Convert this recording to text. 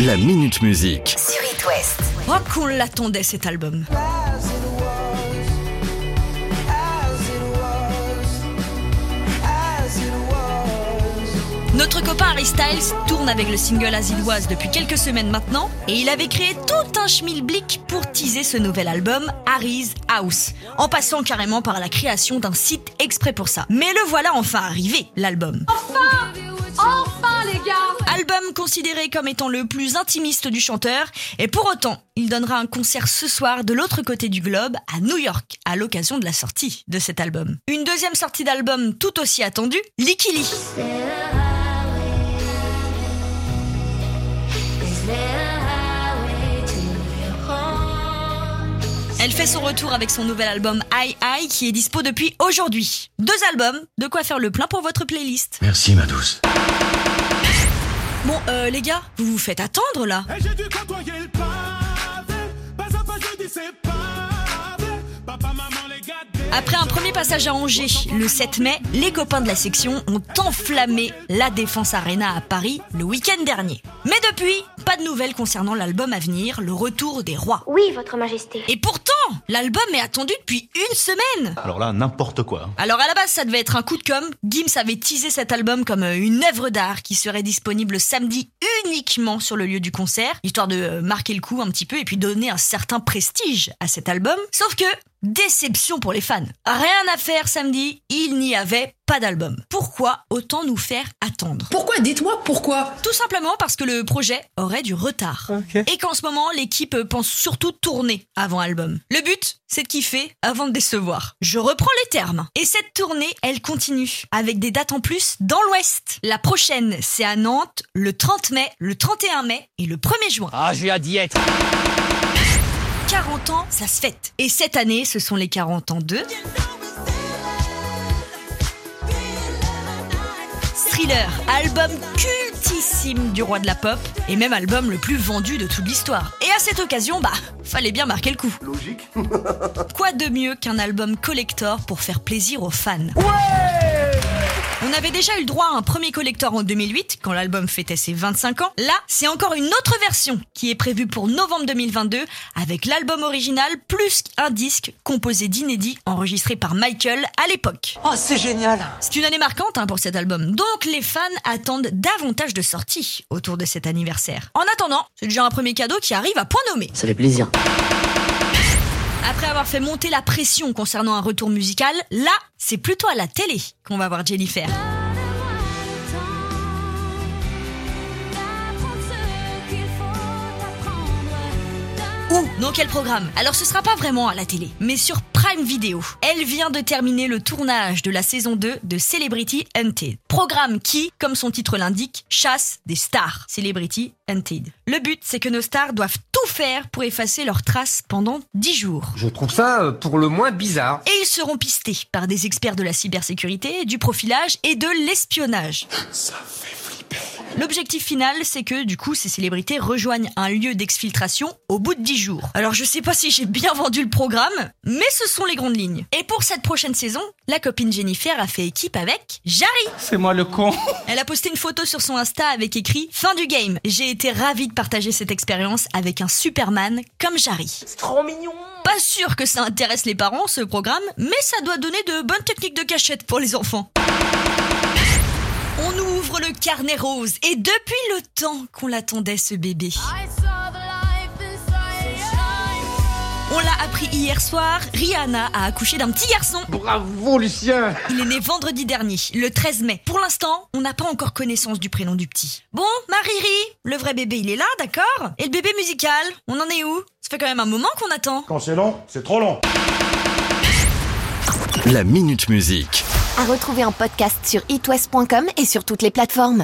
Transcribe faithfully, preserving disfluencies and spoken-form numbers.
La Minute Musique sur It West. Oh, qu'on l'attendait cet album. Notre copain Harry Styles tourne avec le single As It Was depuis quelques semaines maintenant et il avait créé tout un schmilblick pour teaser ce nouvel album Harry's House, en passant carrément par la création d'un site exprès pour ça. Mais le voilà enfin arrivé, l'album. Enfin ! Enfin les gars ! Album considéré comme étant le plus intimiste du chanteur, et pour autant, il donnera un concert ce soir de l'autre côté du globe, à New York, à l'occasion de la sortie de cet album. Une deuxième sortie d'album tout aussi attendue, Likili. Elle fait son retour avec son nouvel album I I qui est dispo depuis aujourd'hui. Deux albums, de quoi faire le plein pour votre playlist. Merci ma douce. Bon euh, les gars, vous vous faites attendre là. Et j'ai dû côtoyer le pavé, pas à pas je dis c'est pavé, papa, maman, les gars. Après un premier passage à Angers, le sept mai, les copains de la section ont enflammé la Défense Arena à Paris le week-end dernier. Mais depuis, pas de nouvelles concernant l'album à venir, le retour des rois. Oui, votre majesté. Et pourtant, l'album est attendu depuis une semaine. Alors là, n'importe quoi. Alors à la base, ça devait être un coup de com'. Gims avait teasé cet album comme une œuvre d'art qui serait disponible samedi uniquement sur le lieu du concert, histoire de marquer le coup un petit peu et puis donner un certain prestige à cet album. Sauf que... déception pour les fans. Rien à faire samedi, il n'y avait pas d'album. Pourquoi autant nous faire attendre ? Pourquoi ? Dites-moi pourquoi ? Tout simplement parce que le projet aurait du retard. Okay. Et qu'en ce moment, l'équipe pense surtout tourner avant album. Le but, c'est de kiffer avant de décevoir. Je reprends les termes. Et cette tournée, elle continue, avec des dates en plus dans l'Ouest. La prochaine, c'est à Nantes, le trente mai, le trente et un mai et le premier juin. Ah, je vais à diète. quarante ans, ça se fête. Et cette année, ce sont les quarante ans de... Thriller, album cultissime du roi de la pop, et même album le plus vendu de toute l'histoire. Et à cette occasion, bah, fallait bien marquer le coup. Logique. Quoi de mieux qu'un album collector pour faire plaisir aux fans ? Ouais ! On avait déjà eu le droit à un premier collector en deux mille huit, quand l'album fêtait ses vingt-cinq ans. Là, c'est encore une autre version qui est prévue pour novembre deux mille vingt-deux, avec l'album original plus un disque composé d'inédits enregistrés par Michael à l'époque. Oh, c'est génial! C'est une année marquante hein, pour cet album, donc les fans attendent davantage de sorties autour de cet anniversaire. En attendant, c'est déjà un premier cadeau qui arrive à point nommé. Ça fait plaisir. Après avoir fait monter la pression concernant un retour musical, là, c'est plutôt à la télé qu'on va voir Jennifer. Où ? Dans quel programme ? Alors ce sera pas vraiment à la télé, mais sur Prime Video. Elle vient de terminer le tournage de la saison deux de Celebrity Hunted. Programme qui, comme son titre l'indique, chasse des stars. Celebrity Hunted. Le but, c'est que nos stars doivent faire pour effacer leurs traces pendant dix jours. Je trouve ça pour le moins bizarre. Et ils seront pistés par des experts de la cybersécurité, du profilage et de l'espionnage. Ça fait flipper. L'objectif final, c'est que du coup, ces célébrités rejoignent un lieu d'exfiltration au bout de dix jours. Alors je sais pas si j'ai bien vendu le programme, mais ce sont les grandes lignes. Et pour cette prochaine saison, la copine Jennifer a fait équipe avec Jarry. C'est moi le con. Elle a posté une photo sur son Insta avec écrit « Fin du game ». J'ai été ravie de partager cette expérience avec un Superman comme Jarry. C'est trop mignon. Pas sûr que ça intéresse les parents, ce programme, mais ça doit donner de bonnes techniques de cachette pour les enfants. On ouvre le carnet rose et depuis le temps qu'on l'attendait ce bébé. On l'a appris hier soir, Rihanna a accouché d'un petit garçon. Bravo Lucien ! Il est né vendredi dernier, le treize mai. Pour l'instant, on n'a pas encore connaissance du prénom du petit. Bon, Marie-Ri, le vrai bébé il est là, d'accord ? Et le bébé musical, on en est où ? Ça fait quand même un moment qu'on attend. Quand c'est long, c'est trop long. La Minute Musique. À retrouver en podcast sur itwest point com et sur toutes les plateformes.